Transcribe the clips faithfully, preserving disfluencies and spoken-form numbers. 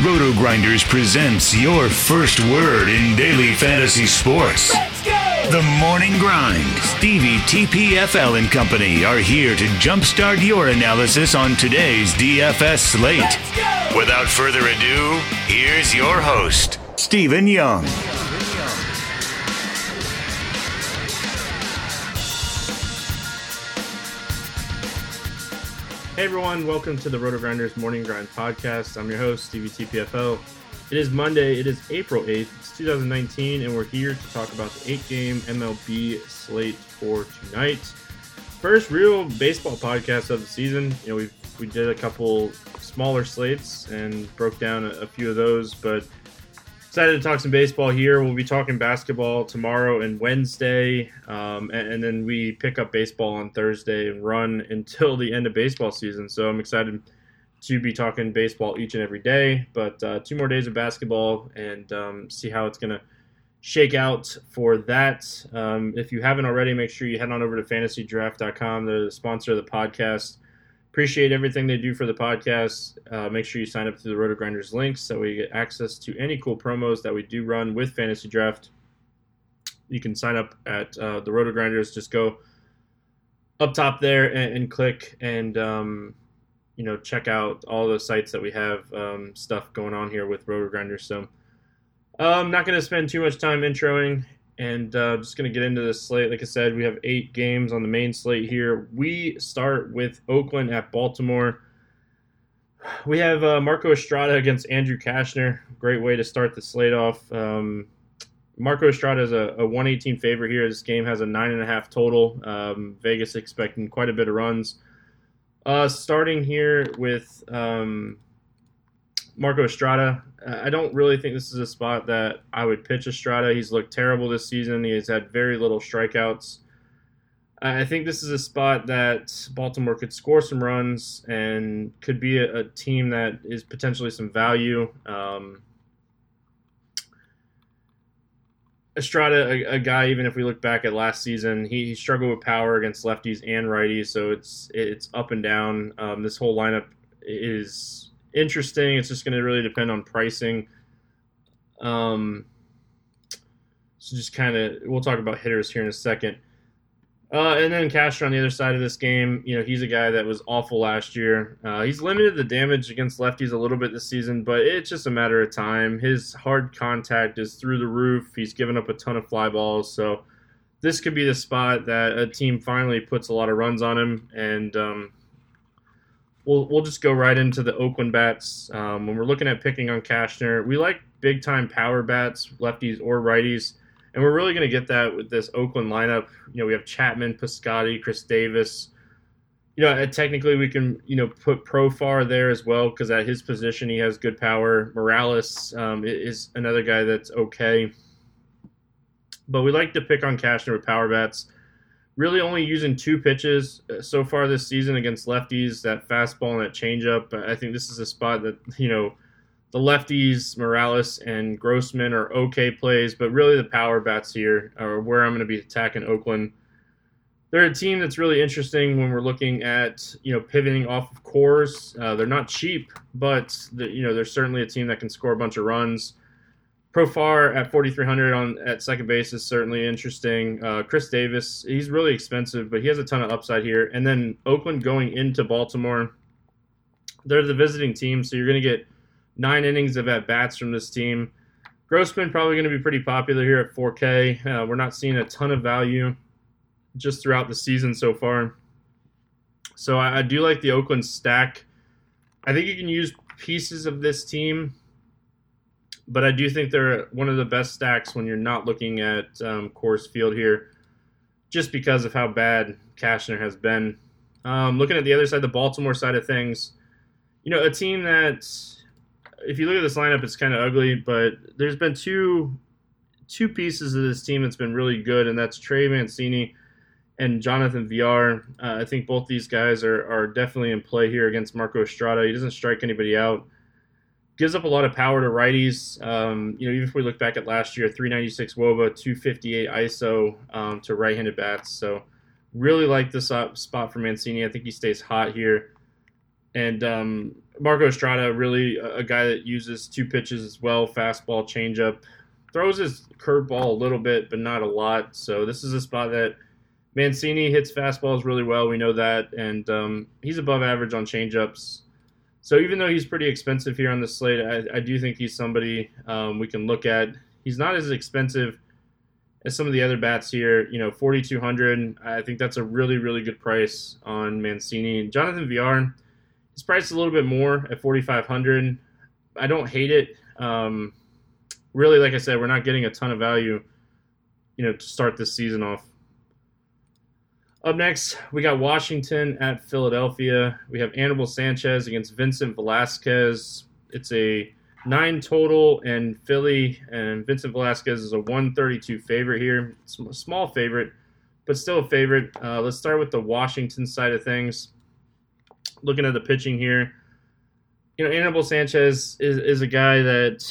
Roto Grinders presents your first word in daily fantasy sports. Let's go! The Morning Grind. Stevie T P F L and company are here to jumpstart your analysis on today's D F S slate. Let's go! Without further ado, here's your host, Stephen Young. Hey everyone, welcome to the Roto Grinders Morning Grind podcast. I'm your host, Stevie T P F L. It is Monday, it is April eighth, it's two thousand nineteen, and we're here to talk about the eight-game M L B slate for tonight. First real baseball podcast of the season. You know, we we did a couple smaller slates and broke down a, a few of those, but excited to talk some baseball here. We'll be talking basketball tomorrow and Wednesday, um, and, and then we pick up baseball on Thursday and run until the end of baseball season. So I'm excited to be talking baseball each and every day, but uh, two more days of basketball and um, see how it's going to shake out for that. Um, if you haven't already, make sure you head on over to fantasy draft dot com, the sponsor of the podcast. Appreciate everything they do for the podcast. Uh, make sure you sign up through the Roto Grinders links so we get access to any cool promos that we do run with Fantasy Draft. You can sign up at uh, the Roto Grinders. Just go up top there and, and click and um, you know, check out all the sites that we have um, stuff going on here with Roto Grinders. So I'm um, not going to spend too much time introing. And uh, just going to get into this slate. Like I said, we have eight games on the main slate here. We start with Oakland at Baltimore. We have uh, Marco Estrada against Andrew Kashner. Great way to start the slate off. Um, Marco Estrada is a, a one eighteen favorite here. This game has a nine point five total. Um, Vegas expecting quite a bit of runs. Uh, starting here with um, Marco Estrada. I don't really think this is a spot that I would pitch Estrada. He's looked terrible this season. He has had very little strikeouts. I think this is a spot that Baltimore could score some runs and could be a, a team that is potentially some value. Um, Estrada, a, a guy, even if we look back at last season, he, he struggled with power against lefties and righties, so it's, it's up and down. Um, this whole lineup is interesting. It's just going to really depend on pricing. Um, so just kind of, we'll talk about hitters here in a second. Uh, and then Castro on the other side of this game, you know, he's a guy that was awful last year. Uh, he's limited the damage against lefties a little bit this season, but it's just a matter of time. His hard contact is through the roof. He's given up a ton of fly balls. So this could be the spot that a team finally puts a lot of runs on him. And, um, We'll we'll just go right into the Oakland bats. Um, when we're looking at picking on Kashner, we like big-time power bats, lefties or righties, and we're really going to get that with this Oakland lineup. You know, we have Chapman, Piscotty, Chris Davis. You know, technically we can, you know, put Profar there as well because at his position he has good power. Morales um, is another guy that's okay. But we like to pick on Kashner with power bats. Really only using two pitches so far this season against lefties, that fastball and that changeup. I think this is a spot that, you know, the lefties, Morales and Grossman are okay plays, but really the power bats here are where I'm going to be attacking Oakland. They're a team that's really interesting when we're looking at, you know, pivoting off of cores. Uh, they're not cheap, but, the, you know, they're certainly a team that can score a bunch of runs. Profar at forty-three hundred on at second base is certainly interesting. Uh, Chris Davis, he's really expensive, but he has a ton of upside here. And then Oakland going into Baltimore, they're the visiting team, so you're going to get nine innings of at-bats from this team. Grossman probably going to be pretty popular here at four K. Uh, we're not seeing a ton of value just throughout the season so far. So I, I do like the Oakland stack. I think you can use pieces of this team, but I do think they're one of the best stacks when you're not looking at um, Coors Field here just because of how bad Kashner has been. Um, looking at the other side, the Baltimore side of things, you know, a team that, if you look at this lineup, it's kind of ugly, but there's been two two pieces of this team that's been really good, and that's Trey Mancini and Jonathan Villar. Uh, I think both these guys are, are definitely in play here against Marco Estrada. He doesn't strike anybody out. Gives up a lot of power to righties. Um, you know, even if we look back at last year, three ninety-six WOBA, two fifty-eight I S O um, to right-handed bats. So really like this spot for Mancini. I think he stays hot here. And um, Marco Estrada, really a, a guy that uses two pitches as well, fastball, changeup. Throws his curveball a little bit, but not a lot. So this is a spot that Mancini hits fastballs really well. We know that. And um, he's above average on changeups. So even though he's pretty expensive here on the slate, I, I do think he's somebody um, we can look at. He's not as expensive as some of the other bats here. You know, forty-two hundred, I think that's a really, really good price on Mancini. Jonathan Villar, he's priced a little bit more at forty-five hundred. I don't hate it. Um, really, like I said, we're not getting a ton of value, you know, to start this season off. Up next, we got Washington at Philadelphia. We have Anibal Sanchez against Vincent Velasquez. It's a nine total in Philly, and Vincent Velasquez is a one thirty-two favorite here. It's a small favorite, but still a favorite. Uh, let's start with the Washington side of things. Looking at the pitching here, you know, Anibal Sanchez is, is a guy that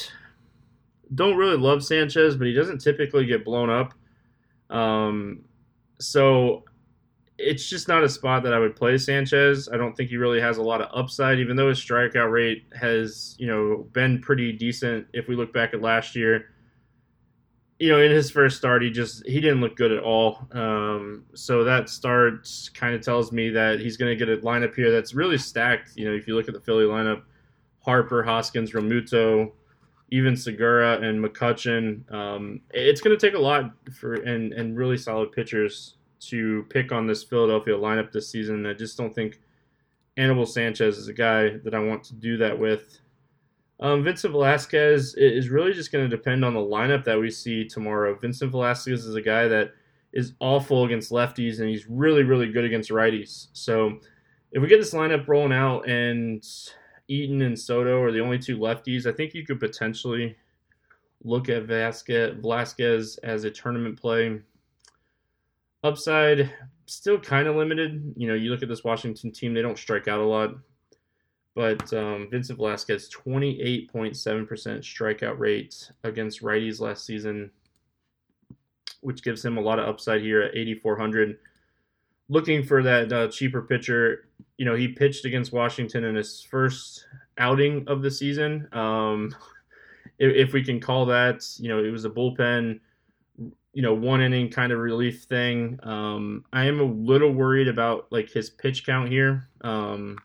don't really love Sanchez, but he doesn't typically get blown up. Um, so... It's just not a spot that I would play Sanchez. I don't think he really has a lot of upside, even though his strikeout rate has, you know, been pretty decent. If we look back at last year, you know, in his first start, he just, he didn't look good at all. Um, so that start kind of tells me that he's going to get a lineup here that's really stacked. You know, if you look at the Philly lineup, Harper, Hoskins, Ramuto, even Segura and McCutcheon, um, it's going to take a lot for, and, and really solid pitchers to pick on this Philadelphia lineup this season. I just don't think Anibal Sanchez is a guy that I want to do that with. Um, Vincent Velasquez is really just going to depend on the lineup that we see tomorrow. Vincent Velasquez is a guy that is awful against lefties, and he's really, really good against righties. So if we get this lineup rolling out and Eaton and Soto are the only two lefties, I think you could potentially look at Velasquez as a tournament play. Upside, still kind of limited. You know, you look at this Washington team, they don't strike out a lot. But um, Vincent Velasquez, twenty-eight point seven percent strikeout rate against righties last season, which gives him a lot of upside here at eighty-four hundred. Looking for that uh, cheaper pitcher, you know, he pitched against Washington in his first outing of the season. Um, if, if we can call that, you know, it was a bullpen, you know, one inning kind of relief thing. Um, I am a little worried about like his pitch count here. Um,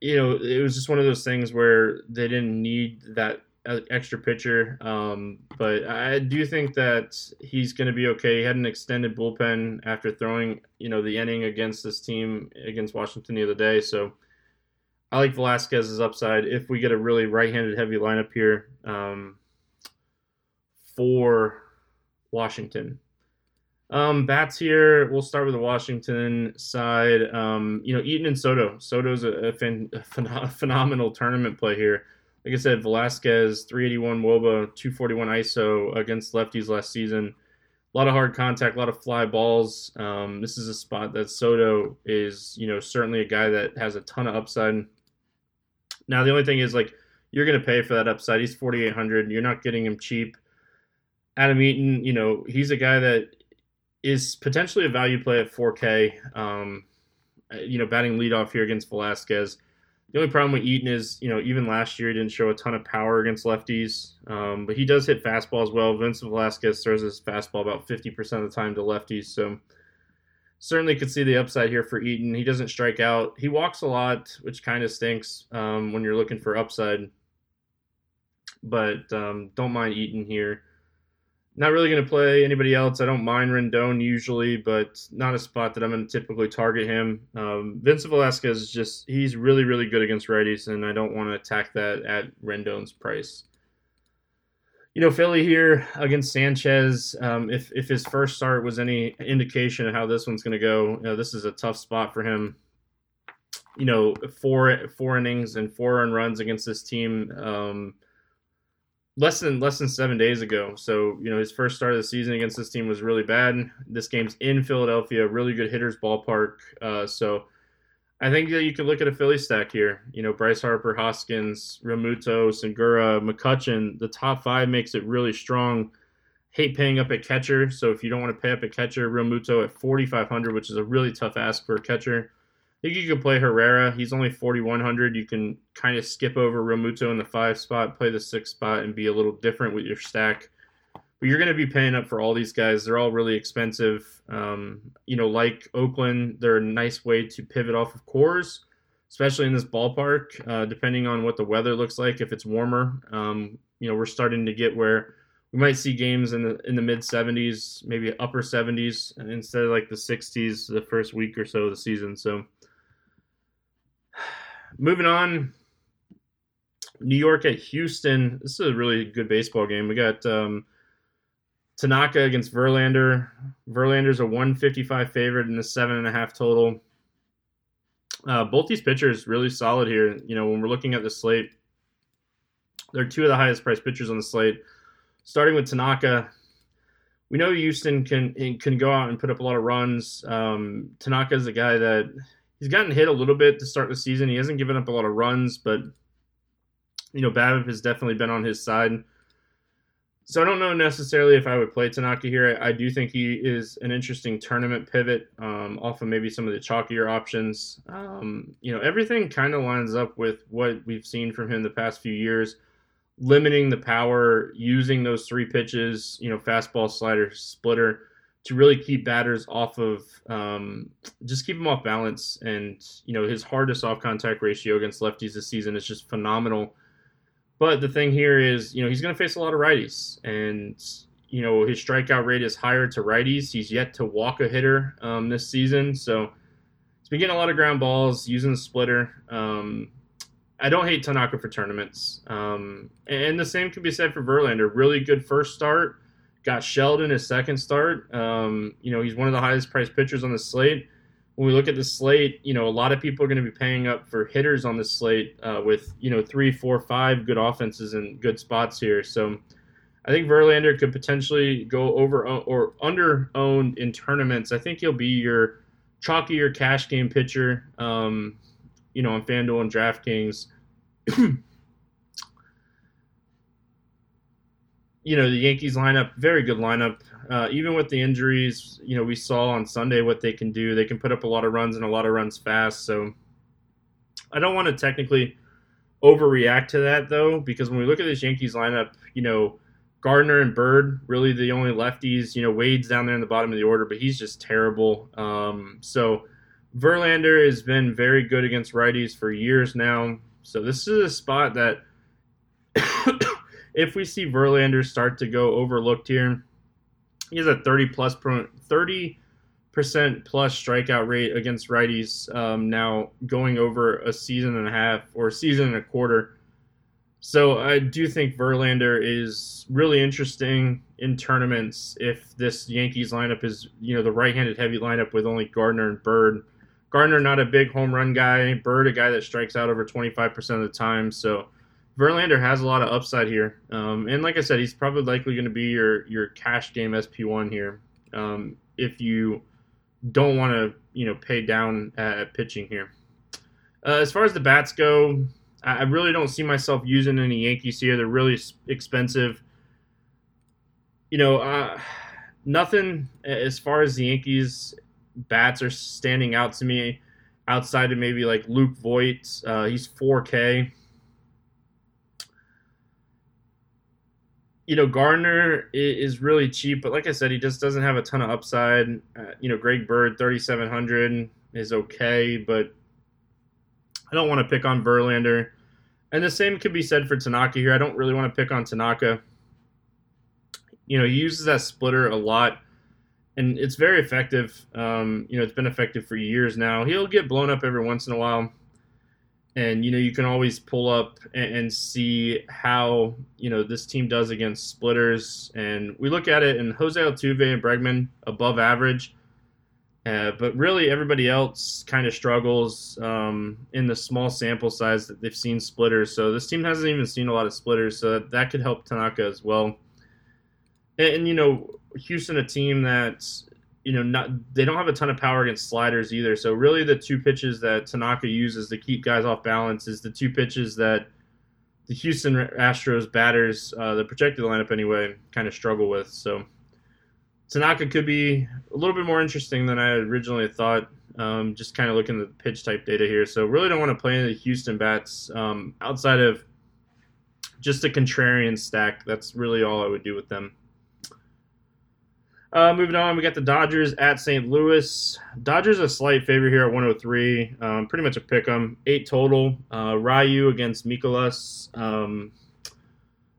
you know, it was just one of those things where they didn't need that extra pitcher. Um, but I do think that he's going to be okay. He had an extended bullpen after throwing, you know, the inning against this team against Washington the other day. So I like Velasquez's upside if we get a really right-handed heavy lineup here. Um, for Washington. Um, bats here, we'll start with the Washington side. Um, you know, Eaton and Soto. Soto's a, a, phen- a phen- phenomenal tournament play here. Like I said, Velasquez, three eighty-one wOBA, two forty-one I S O against lefties last season. A lot of hard contact, a lot of fly balls. Um, this is a spot that Soto is, you know, certainly a guy that has a ton of upside. Now, the only thing is, like, you're going to pay for that upside. He's forty-eight hundred. You're not getting him cheap. Adam Eaton, you know, he's a guy that is potentially a value play at four K, um, you know, batting leadoff here against Velasquez. The only problem with Eaton is, you know, even last year he didn't show a ton of power against lefties, um, but he does hit fastballs well. Vincent Velasquez throws his fastball about fifty percent of the time to lefties, so certainly could see the upside here for Eaton. He doesn't strike out. He walks a lot, which kind of stinks um, when you're looking for upside, but um, don't mind Eaton here. Not really going to play anybody else. I don't mind Rendon usually, but not a spot that I'm going to typically target him. Um, Vincent Velasquez is just, he's really, really good against righties, and I don't want to attack that at Rendon's price. You know, Philly here against Sanchez, um, if, if his first start was any indication of how this one's going to go, you know, this is a tough spot for him. You know, four, four innings and four earned runs against this team. Um, Less than less than seven days ago. So, you know, his first start of the season against this team was really bad. This game's in Philadelphia, really good hitters ballpark. Uh, so I think that you could look at a Philly stack here. You know, Bryce Harper, Hoskins, Ramuto, Segura, McCutcheon. The top five makes it really strong. Hate paying up at catcher. So if you don't want to pay up at catcher, Ramuto at forty-five hundred, which is a really tough ask for a catcher. think you could play Herrera. He's only forty-one hundred. You can kind of skip over Ramuto in the five spot, play the six spot, and be a little different with your stack. But you're going to be paying up for all these guys. They're all really expensive. Um, you know, like Oakland, they're a nice way to pivot off of cores, especially in this ballpark, uh, depending on what the weather looks like. If it's warmer, um, you know, we're starting to get where we might see games in the in the mid seventies, maybe upper seventies, instead of like the sixties the first week or so of the season. So moving on, New York at Houston. This is a really good baseball game. We got um, Tanaka against Verlander. Verlander's a one fifty-five favorite in the seven and a half total. Uh, both these pitchers really solid here. You know, when we're looking at the slate, they're two of the highest priced pitchers on the slate. Starting with Tanaka, we know Houston can can go out and put up a lot of runs. Um, Tanaka is a guy that he's gotten hit a little bit to start the season. He hasn't given up a lot of runs, but you know, BABIP has definitely been on his side. So I don't know necessarily if I would play Tanaka here. I, I do think he is an interesting tournament pivot um, off of maybe some of the chalkier options. Um, you know, everything kind of lines up with what we've seen from him the past few years. Limiting the power, using those three pitches, you know, fastball, slider, splitter, to really keep batters off of, um, just keep them off balance. And, you know, his hard to soft contact ratio against lefties this season is just phenomenal. But the thing here is, you know, he's going to face a lot of righties. And, you know, his strikeout rate is higher to righties. He's yet to walk a hitter um, this season. So he's been getting a lot of ground balls, using the splitter. Um, I don't hate Tanaka for tournaments. Um, and the same can be said for Verlander. Really good first start. Got shelled in his second start. Um, you know, he's one of the highest priced pitchers on the slate. When we look at the slate, you know, a lot of people are going to be paying up for hitters on the slate uh, with, you know, three, four, five good offenses and good spots here. So I think Verlander could potentially go over or under owned in tournaments. I think he'll be your chalkier cash game pitcher. Um, you know, on FanDuel and DraftKings. You know, the Yankees lineup, very good lineup. Uh, even with the injuries, you know, we saw on Sunday what they can do. They can put up a lot of runs and a lot of runs fast. So I don't want to technically overreact to that, though, because when we look at this Yankees lineup, you know, Gardner and Bird, really the only lefties. You know, Wade's down there in the bottom of the order, but he's just terrible. Um, so... Verlander has been very good against righties for years now. So this is a spot that if we see Verlander start to go overlooked here, he has a thirty plus thirty percent plus strikeout rate against righties um, now going over a season and a half or a season and a quarter. So I do think Verlander is really interesting in tournaments if this Yankees lineup is, you know, the right-handed heavy lineup with only Gardner and Bird. Gardner, not a big home run guy. Bird, a guy that strikes out over twenty-five percent of the time. So Verlander has a lot of upside here. Um, and like I said, he's probably likely going to be your your cash game S P one here um, if you don't want to, you know, pay down at, at pitching here. Uh, as far as the bats go, I, I really don't see myself using any Yankees here. They're really expensive. You know, uh, nothing as far as the Yankees bats are standing out to me outside of maybe like Luke Voigt. Uh, he's four K. You know, Gardner is really cheap, but like I said, he just doesn't have a ton of upside. Uh, you know, Greg Bird, thirty-seven hundred is okay, but I don't want to pick on Verlander. And the same could be said for Tanaka here. I don't really want to pick on Tanaka. You know, he uses that splitter a lot. And it's very effective. Um, you know, it's been effective for years now. He'll get blown up every once in a while. And, you know, you can always pull up and, and see how, you know, this team does against splitters. And we look at it, and Jose Altuve and Bregman above average. Uh, but really everybody else kind of struggles um, in the small sample size that they've seen splitters. So this team hasn't even seen a lot of splitters. So that, that could help Tanaka as well. And, and you know, Houston, a team that's, you know, not they don't have a ton of power against sliders either. So really the two pitches that Tanaka uses to keep guys off balance is the two pitches that the Houston Astros batters, uh, the projected lineup anyway, kind of struggle with. So Tanaka could be a little bit more interesting than I originally thought. Um, just kind of looking at the pitch type data here. So really don't want to play any of the Houston bats um, outside of just a contrarian stack. That's really all I would do with them. Uh, moving on, we got the Dodgers at Saint Louis. Dodgers a slight favorite here at one oh three. Um, pretty much a pick 'em. Eight total. Uh, Ryu against Mikolas. Um,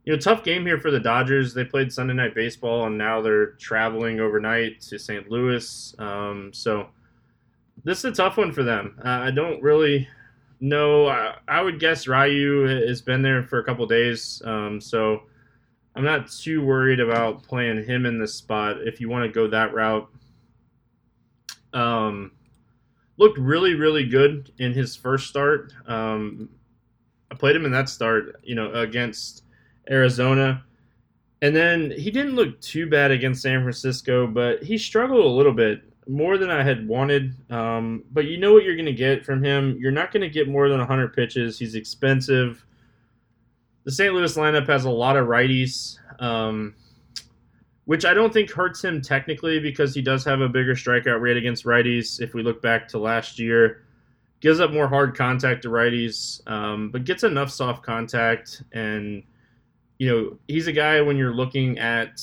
you know, tough game here for the Dodgers. They played Sunday Night Baseball, and now they're traveling overnight to Saint Louis. Um, so this is a tough one for them. Uh, I don't really know. I, I would guess Ryu has been there for a couple days, um, so I'm not too worried about playing him in this spot if you want to go that route. Um, looked really, really good in his first start. Um, I played him in that start, you know, against Arizona. And then he didn't look too bad against San Francisco, but he struggled a little bit, more than I had wanted. Um, but you know what you're going to get from him. You're not going to get more than one hundred pitches. He's expensive. The Saint Louis lineup has a lot of righties, um, which I don't think hurts him technically because he does have a bigger strikeout rate against righties. If we look back to last year, gives up more hard contact to righties, um, but gets enough soft contact. And, you know, he's a guy when you're looking at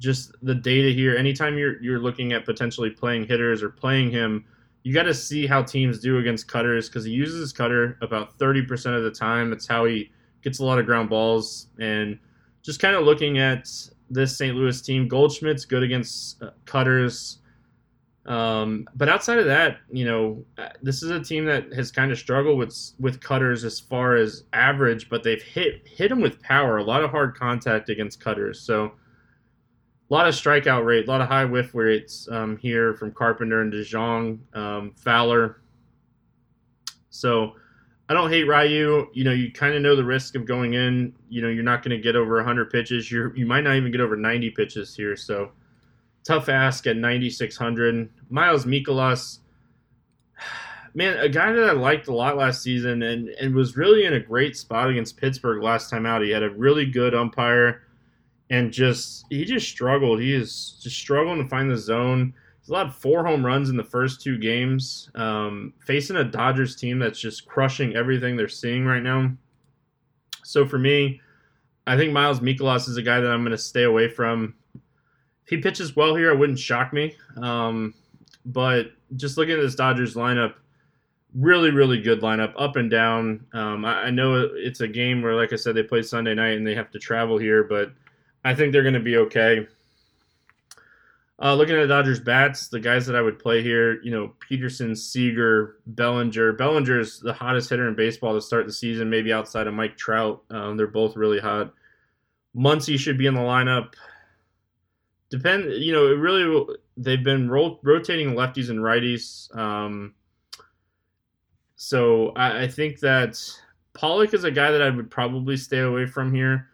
just the data here, anytime you're, you're looking at potentially playing hitters or playing him, you got to see how teams do against cutters because he uses his cutter about thirty percent of the time. That's how he gets a lot of ground balls. And just kind of looking at this Saint Louis team, Goldschmidt's good against cutters. Um, but outside of that, you know, this is a team that has kind of struggled with with cutters as far as average, but they've hit, hit them with power, a lot of hard contact against cutters. So a lot of strikeout rate, a lot of high whiff rates um, here from Carpenter and DeJong, um, Fowler. So I don't hate Ryu. You know, you kind of know the risk of going in. You know, you're not going to get over one hundred pitches. You you might not even get over ninety pitches here. So tough ask at ninety-six hundred. Miles Mikolas, man, a guy that I liked a lot last season and, and was really in a great spot against Pittsburgh last time out. He had a really good umpire and just he just struggled. He is just struggling to find the zone. He's allowed four home runs in the first two games, um, facing a Dodgers team that's just crushing everything they're seeing right now. So for me, I think Miles Mikolas is a guy that I'm going to stay away from. If he pitches well here, it wouldn't shock me. Um, but just looking at this Dodgers lineup, really, really good lineup, up and down. Um, I, I know it's a game where, like I said, they play Sunday night and they have to travel here, but I think they're going to be okay. Uh, looking at the Dodgers bats, the guys that I would play here, you know, Peterson, Seager, Bellinger. Bellinger is the hottest hitter in baseball to start the season, maybe outside of Mike Trout. Um, they're both really hot. Muncy should be in the lineup. Depend, you know, it really they've been ro- rotating lefties and righties. Um, so I, I think that Pollock is a guy that I would probably stay away from here.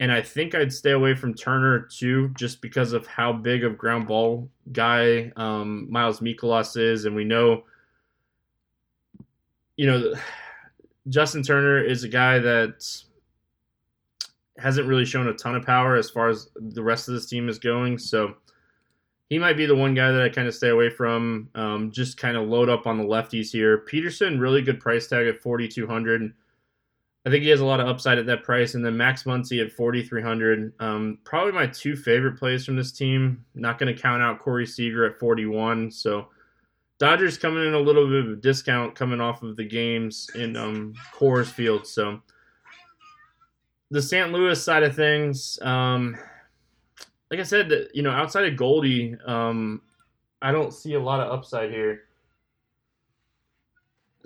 And I think I'd stay away from Turner, too, just because of how big of ground ball guy um, Miles Mikolas is. And we know, you know, Justin Turner is a guy that hasn't really shown a ton of power as far as the rest of this team is going. So he might be the one guy that I kind of stay away from, um, just kind of load up on the lefties here. Peterson, really good price tag at forty-two hundred. I think he has a lot of upside at that price. And then Max Muncy at forty-three hundred. Um, probably my two favorite plays from this team. Not going to count out Corey Seager at forty-one. So Dodgers coming in a little bit of a discount coming off of the games in um, Coors Field. So the Saint Louis side of things, um, like I said, you know, outside of Goldie, um, I don't see a lot of upside here.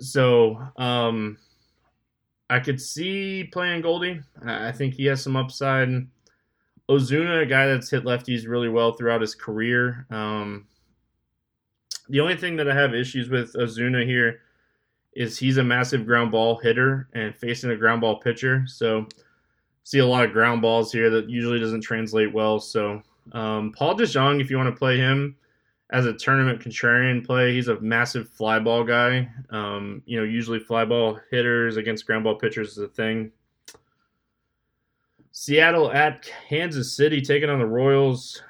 So Um, I could see playing Goldie. I think he has some upside. Ozuna, a guy that's hit lefties really well throughout his career. Um, the only thing that I have issues with Ozuna here is he's a massive ground ball hitter and facing a ground ball pitcher. So see a lot of ground balls here that usually doesn't translate well. So um, Paul DeJong, if you want to play him as a tournament contrarian play, he's a massive fly ball guy. Um, you know, usually fly ball hitters against ground ball pitchers is a thing. Seattle at Kansas City taking on the Royals.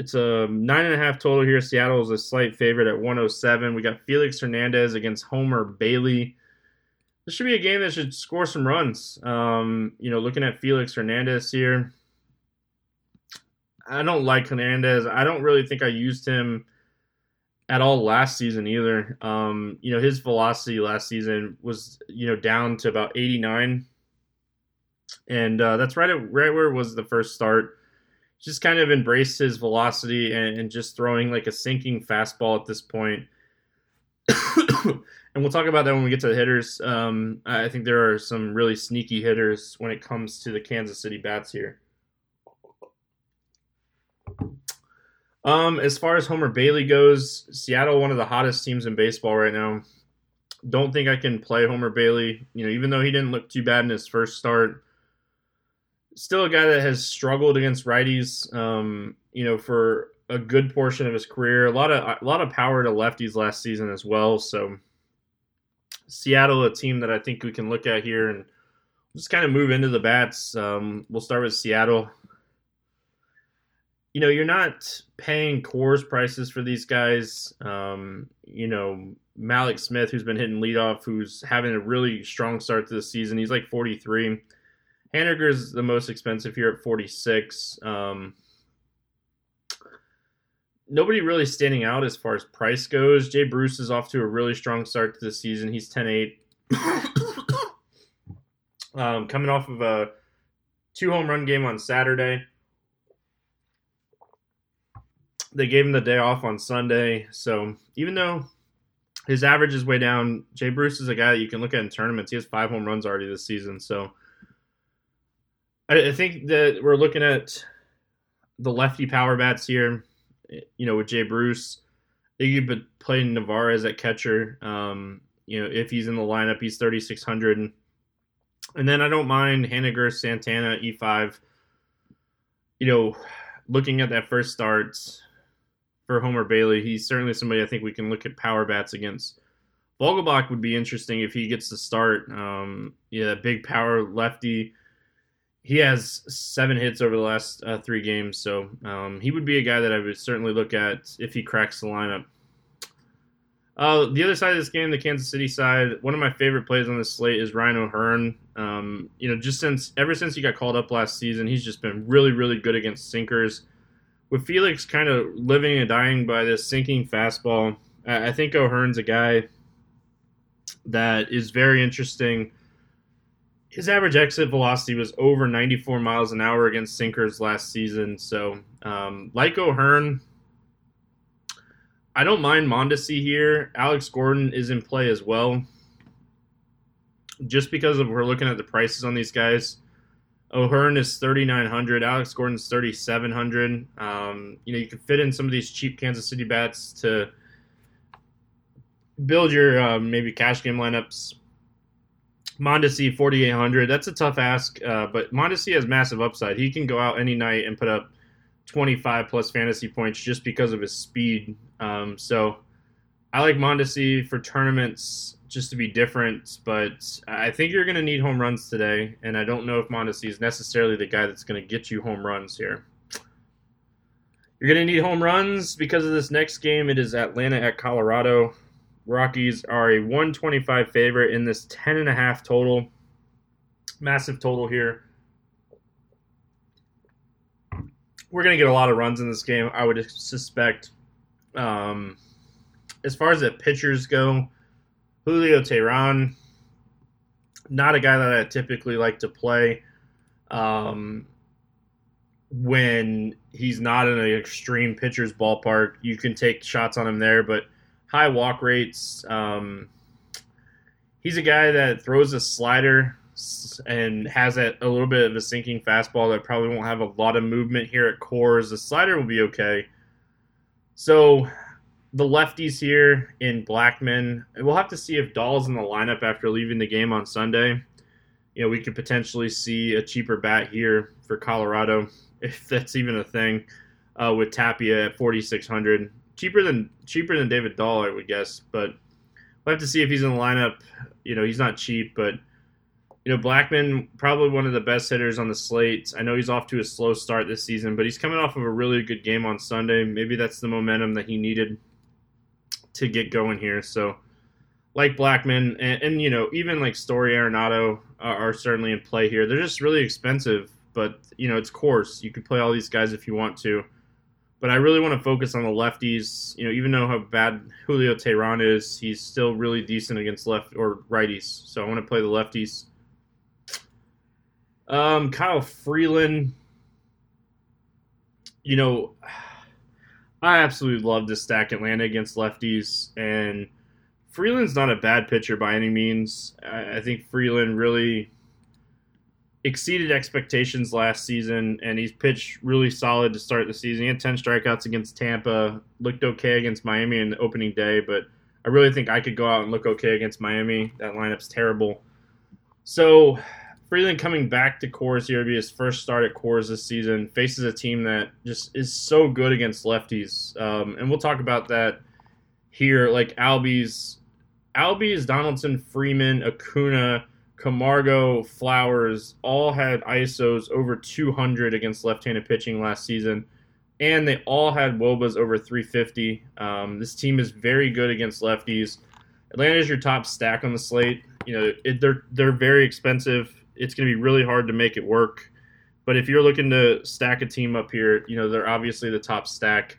It's a nine and a half total here. Seattle is a slight favorite at one oh seven. We got Felix Hernandez against Homer Bailey. This should be a game that should score some runs. Um, you know, looking at Felix Hernandez here, I don't like Hernandez. I don't really think I used him at all last season either. Um, you know, his velocity last season was, you know, down to about eighty-nine. And uh, that's right at, right where it was the first start. Just kind of embraced his velocity and, and just throwing like a sinking fastball at this point. And we'll talk about that when we get to the hitters. Um, I think there are some really sneaky hitters when it comes to the Kansas City bats here. Um, as far as Homer Bailey goes, Seattle, one of the hottest teams in baseball right now. Don't think I can play Homer Bailey. You know, even though he didn't look too bad in his first start, still a guy that has struggled against righties. Um, you know, for a good portion of his career, a lot of a lot of power to lefties last season as well. So Seattle, a team that I think we can look at here and just kind of move into the bats. Um, we'll start with Seattle. You know, you're not paying Coors prices for these guys. Um, you know, Malik Smith, who's been hitting leadoff, who's having a really strong start to the season. He's like forty-three. Haniger's the most expensive here at forty-six. Um, nobody really standing out as far as price goes. Jay Bruce is off to a really strong start to the season. He's ten eight. um, coming off of a two-home run game on Saturday. They gave him the day off on Sunday. So even though his average is way down, Jay Bruce is a guy that you can look at in tournaments. He has five home runs already this season. So I think that we're looking at the lefty power bats here, you know, with Jay Bruce. I think you've been playing Nevarez at catcher. Um, you know, if he's in the lineup, he's thirty-six hundred. And then I don't mind Haniger, Santana, E five. You know, looking at that first start, for Homer Bailey, he's certainly somebody I think we can look at power bats against. Vogelbach would be interesting if he gets the start. Um, yeah, big power lefty. He has seven hits over the last uh, three games, so um, he would be a guy that I would certainly look at if he cracks the lineup. Uh, the other side of this game, the Kansas City side, one of my favorite plays on this slate is Ryan O'Hearn. Um, you know, just since ever since he got called up last season, he's just been really, really good against sinkers. With Felix kind of living and dying by this sinking fastball, I think O'Hearn's a guy that is very interesting. His average exit velocity was over ninety-four miles an hour against sinkers last season. So, um, like O'Hearn, I don't mind Mondesi here. Alex Gordon is in play as well. Just because of we're looking at the prices on these guys. O'Hearn is thirty-nine hundred. Alex Gordon's thirty-seven hundred. Um, you know, you can fit in some of these cheap Kansas City bats to build your uh, maybe cash game lineups. Mondesi, forty-eight hundred. That's a tough ask, uh, but Mondesi has massive upside. He can go out any night and put up twenty-five plus fantasy points just because of his speed. Um, so I like Mondesi for tournaments. Just to be different, but I think you're going to need home runs today, and I don't know if Mondesi is necessarily the guy that's going to get you home runs here. You're going to need home runs because of this next game. It is Atlanta at Colorado. Rockies are a one twenty-five favorite in this ten and a half total. Massive total here. We're going to get a lot of runs in this game, I would suspect. Um, as far as the pitchers go, Julio Teheran, not a guy that I typically like to play um, when he's not in an extreme pitcher's ballpark. You can take shots on him there, but high walk rates. Um, he's a guy that throws a slider and has a, a little bit of a sinking fastball that probably won't have a lot of movement here at Coors. The slider will be okay. So the lefties here in Blackman, we'll have to see if Dahl's in the lineup after leaving the game on Sunday. You know, we could potentially see a cheaper bat here for Colorado, if that's even a thing, uh, with Tapia at forty-six hundred. Cheaper than cheaper than David Dahl, I would guess, but we'll have to see if he's in the lineup. You know, he's not cheap, but You know, Blackman, probably one of the best hitters on the slate. I know he's off to a slow start this season, but he's coming off of a really good game on Sunday. Maybe that's the momentum that he needed to get going here. So, like Blackman and, and you know, even like Story, Arenado uh, are certainly in play here. They're just really expensive, but, you know, it's course. You could play all these guys if you want to. But I really want to focus on the lefties. You know, even though how bad Julio Teheran is, he's still really decent against left or righties. So I want to play the lefties. Um, Kyle Freeland, you know, I absolutely love to stack Atlanta against lefties, and Freeland's not a bad pitcher by any means. I think Freeland really exceeded expectations last season, and he's pitched really solid to start the season. He had ten strikeouts against Tampa, looked okay against Miami in the opening day, but I really think I could go out and look okay against Miami. That lineup's terrible. So Freeland coming back to Coors here, be his first start at Coors this season, faces a team that just is so good against lefties. Um, and we'll talk about that here. Like Albies, Albies, Donaldson, Freeman, Acuna, Camargo, Flowers all had I S Os over two hundred against left-handed pitching last season. And they all had W O B As over three fifty. Um, this team is very good against lefties. Atlanta is your top stack on the slate. You know, it, they're they're very expensive. It's going to be really hard to make it work. But if you're looking to stack a team up here, you know, they're obviously the top stack.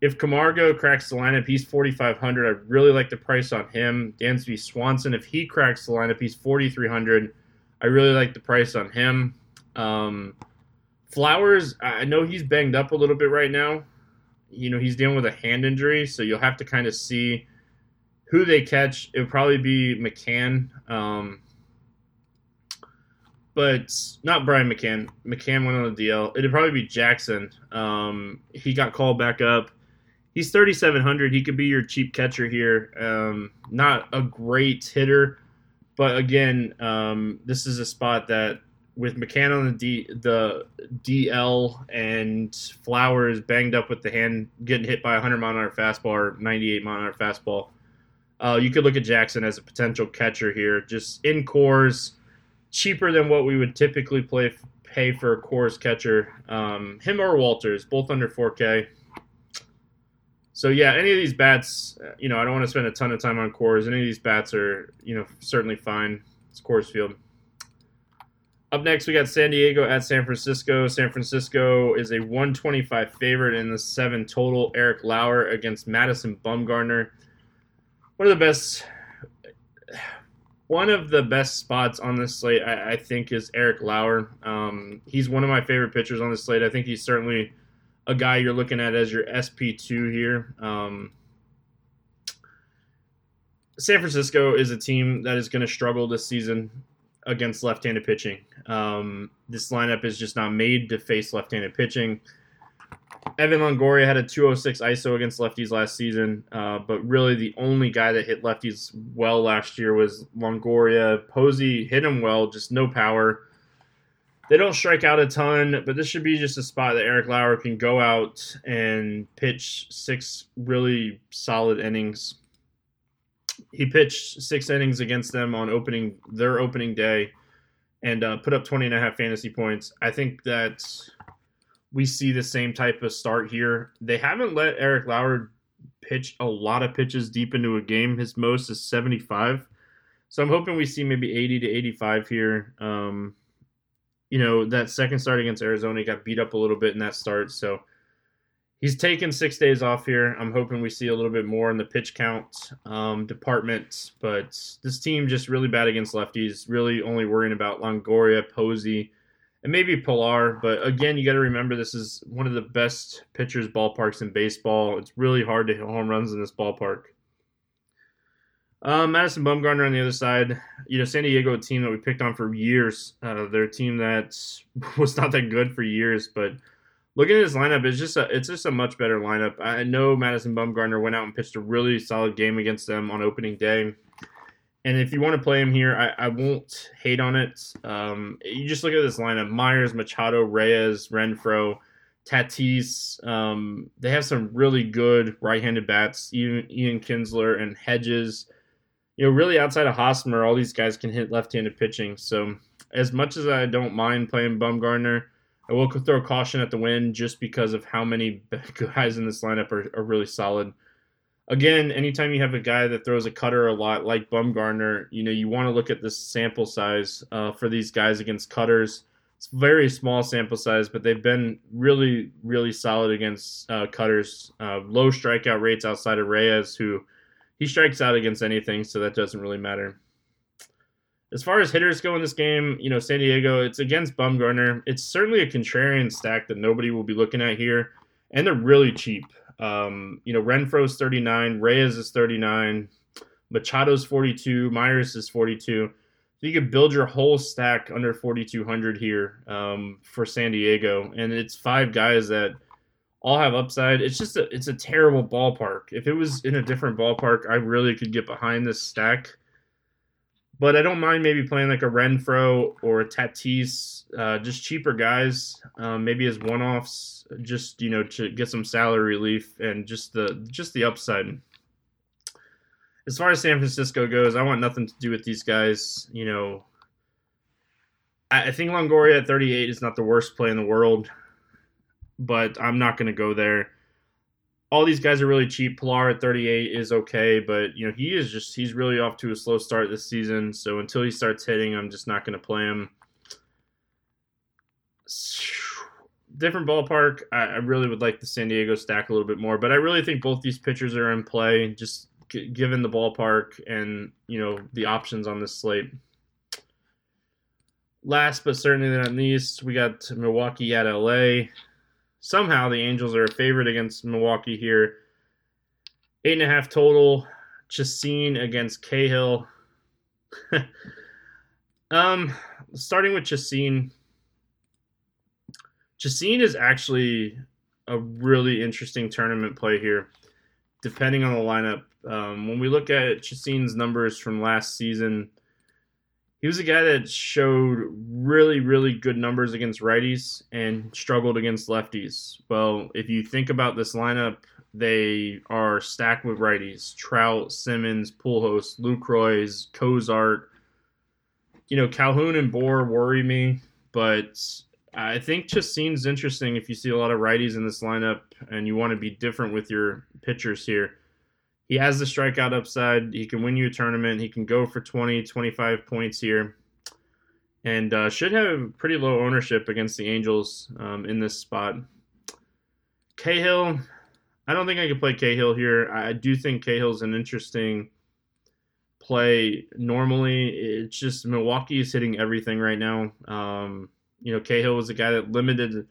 If Camargo cracks the lineup, he's forty-five hundred. I really like the price on him. Dansby Swanson, if he cracks the lineup, he's forty-three hundred. I really like the price on him. Um, Flowers, I know he's banged up a little bit right now. You know, he's dealing with a hand injury, so you'll have to kind of see who they catch. It would probably be McCann. Um But not Brian McCann. McCann went on the D L. It'd probably be Jackson. Um, he got called back up. He's thirty-seven hundred. He could be your cheap catcher here. Um, not a great hitter. But, again, um, this is a spot that with McCann on the D, the D L and Flowers banged up with the hand, getting hit by a one hundred mile an hour fastball or ninety-eight mile an hour fastball, uh, you could look at Jackson as a potential catcher here. Just in cores. Cheaper than what we would typically play, pay for a Coors catcher. Um, him or Walters, both under four K. So, yeah, any of these bats, you know, I don't want to spend a ton of time on Coors. Any of these bats are, you know, certainly fine. It's Coors Field. Up next, we got San Diego at San Francisco. San Francisco is a one twenty-five favorite in the seven total. Eric Lauer against Madison Bumgarner. One of the best... One of the best spots on this slate, I, I think, is Eric Lauer. Um, he's one of my favorite pitchers on this slate. I think he's certainly a guy you're looking at as your S P two here. Um, San Francisco is a team that is going to struggle this season against left-handed pitching. Um, this lineup is just not made to face left-handed pitching. Evan Longoria had a two oh six I S O against lefties last season, uh, but really the only guy that hit lefties well last year was Longoria. Posey hit him well, just no power. They don't strike out a ton, but this should be just a spot that Eric Lauer can go out and pitch six really solid innings. He pitched six innings against them on opening their opening day and uh, put up twenty and a half fantasy points. I think that's... We see the same type of start here. They haven't let Eric Lauer pitch a lot of pitches deep into a game. His most is seventy-five. So I'm hoping we see maybe eighty to eighty-five here. Um, you know, that second start against Arizona, he got beat up a little bit in that start. So he's taken six days off here. I'm hoping we see a little bit more in the pitch count um, department. But this team just really bad against lefties, really only worrying about Longoria, Posey, and maybe Pilar, but again, you got to remember this is one of the best pitchers' ballparks in baseball. It's really hard to hit home runs in this ballpark. Um, Madison Bumgarner on the other side. You know, San Diego, a team that we picked on for years. Uh, they're a team that was not that good for years, but looking at this lineup, it's just a, it's just a much better lineup. I know Madison Bumgarner went out and pitched a really solid game against them on opening day. And if you want to play him here, I, I won't hate on it. Um, you just look at this lineup. Myers, Machado, Reyes, Renfroe, Tatis. Um, they have some really good right-handed bats. Ian, Ian Kinsler and Hedges. you know, really outside of Hosmer, all these guys can hit left-handed pitching. So as much as I don't mind playing Bumgarner, I will throw caution at the wind just because of how many guys in this lineup are, are really solid. Again, anytime you have a guy that throws a cutter a lot like Bumgarner, you know, you want to look at this sample size uh, for these guys against cutters. It's very small sample size, but they've been really, really solid against uh, cutters. Uh, low strikeout rates outside of Reyes, who he strikes out against anything, so that doesn't really matter. As far as hitters go in this game, you know, San Diego, it's against Bumgarner. It's certainly a contrarian stack that nobody will be looking at here, and they're really cheap. Um, you know, Renfro's thirty-nine, Reyes is thirty-nine, Machado's forty-two, Myers is forty-two. So you could build your whole stack under forty-two hundred here um, for San Diego. And it's five guys that all have upside. It's just a, it's a terrible ballpark. If it was in a different ballpark, I really could get behind this stack. But I don't mind maybe playing like a Renfro or a Tatis, uh, just cheaper guys, um, maybe as one-offs, just, you know, to get some salary relief and just the just the upside. As far as San Francisco goes, I want nothing to do with these guys. You know, I, I think Longoria at thirty-eight is not the worst play in the world, but I'm not going to go there. All these guys are really cheap. Pilar at thirty-eight is okay, but you know he is just—he's really off to a slow start this season. So until he starts hitting, I'm just not going to play him. Different ballpark. I, I really would like the San Diego stack a little bit more, but I really think both these pitchers are in play, just g- given the ballpark and you know the options on this slate. Last but certainly not least, we got Milwaukee at L A. Somehow the Angels are a favorite against Milwaukee here. Eight and a half total. Chacin against Cahill. um, starting with Chacin. Chacin is actually a really interesting tournament play here, depending on the lineup. Um, when we look at Chacin's numbers from last season, he was a guy that showed really, really good numbers against righties and struggled against lefties. Well, if you think about this lineup, they are stacked with righties. Trout, Simmons, Pujols, Lucroy, Cozart. You know, Calhoun and Bohr worry me, but I think just seems interesting if you see a lot of righties in this lineup and you want to be different with your pitchers here. He has the strikeout upside. He can win you a tournament. He can go for twenty, twenty-five points here. And uh, should have pretty low ownership against the Angels um, in this spot. Cahill, I don't think I could play Cahill here. I do think Cahill's an interesting play normally. It's just Milwaukee is hitting everything right now. Um, you know, Cahill was a guy that limited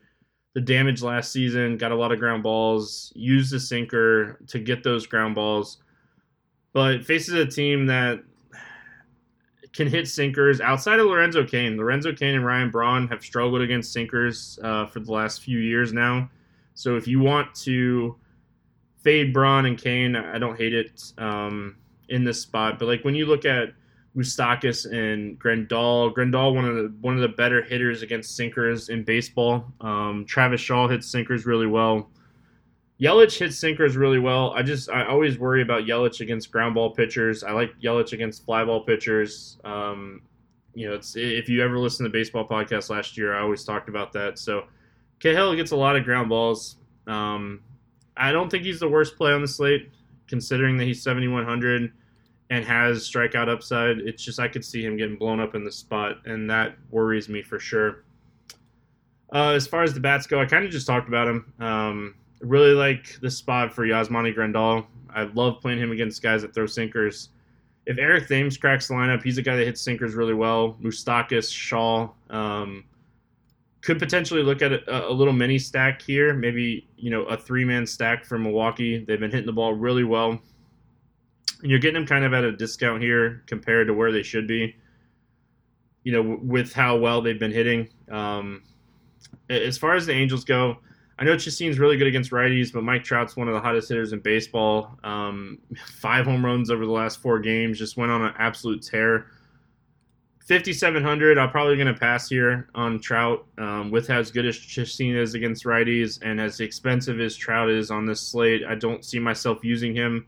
the damage last season, got a lot of ground balls, used the sinker to get those ground balls, but faces a team that can hit sinkers outside of Lorenzo Cain. Lorenzo Cain and Ryan Braun have struggled against sinkers uh, for the last few years now. So if you want to fade Braun and Cain, I don't hate it um, in this spot. But like when you look at Moustakas and Grandal. Grandal, one of the one of the better hitters against sinkers in baseball. Um, Travis Shaw hits sinkers really well. Yelich hits sinkers really well. I just I always worry about Yelich against ground ball pitchers. I like Yelich against fly ball pitchers. Um, you know, it's if you ever listened to the baseball podcast last year, I always talked about that. So Cahill gets a lot of ground balls. Um, I don't think he's the worst play on the slate, considering that he's seventy-one hundred. And has strikeout upside. It's just I could see him getting blown up in the spot, and that worries me for sure. Uh, as far as the bats go, I kind of just talked about him. Um, really like this spot for Yasmani Grandal. I love playing him against guys that throw sinkers. If Eric Thames cracks the lineup, he's a guy that hits sinkers really well. Moustakas, Shaw. Um, could potentially look at a, a little mini stack here. Maybe, you know, a three-man stack for Milwaukee. They've been hitting the ball really well. And you're getting them kind of at a discount here compared to where they should be, you know, w- with how well they've been hitting. Um, as far as the Angels go, I know Chacin's really good against righties, but Mike Trout's one of the hottest hitters in baseball. Um, five home runs over the last four games, just went on an absolute tear. fifty-seven hundred, I'm probably going to pass here on Trout um, with as good as Chacin is against righties and as expensive as Trout is on this slate. I don't see myself using him.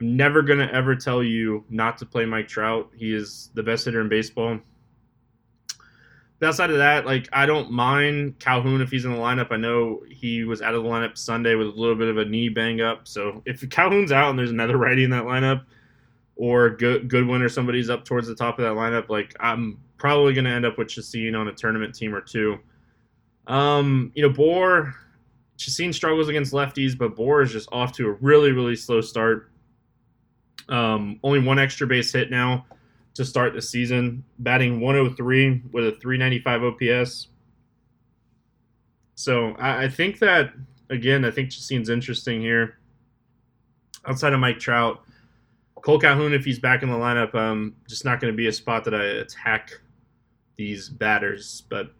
I'm never going to ever tell you not to play Mike Trout. He is the best hitter in baseball. But outside of that, like, I don't mind Calhoun if he's in the lineup. I know he was out of the lineup Sunday with a little bit of a knee bang up. So if Calhoun's out and there's another righty in that lineup, or Goodwin or somebody's up towards the top of that lineup, like, I'm probably going to end up with Chacin on a tournament team or two. Um, you know, Bohr, Chacin struggles against lefties, but Bohr is just off to a really, really slow start. Um, only one extra base hit now to start the season, batting one oh three with a three ninety-five O P S. So I, I think that, again, I think Chacin's interesting here. Outside of Mike Trout, Cole Calhoun, if he's back in the lineup, um, just not going to be a spot that I attack these batters. But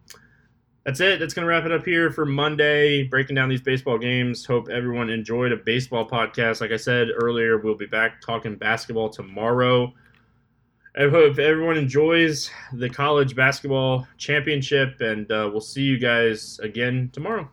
that's it. That's going to wrap it up here for Monday, breaking down these baseball games. Hope everyone enjoyed a baseball podcast. Like I said earlier, we'll be back talking basketball tomorrow. I hope everyone enjoys the college basketball championship, and uh, we'll see you guys again tomorrow.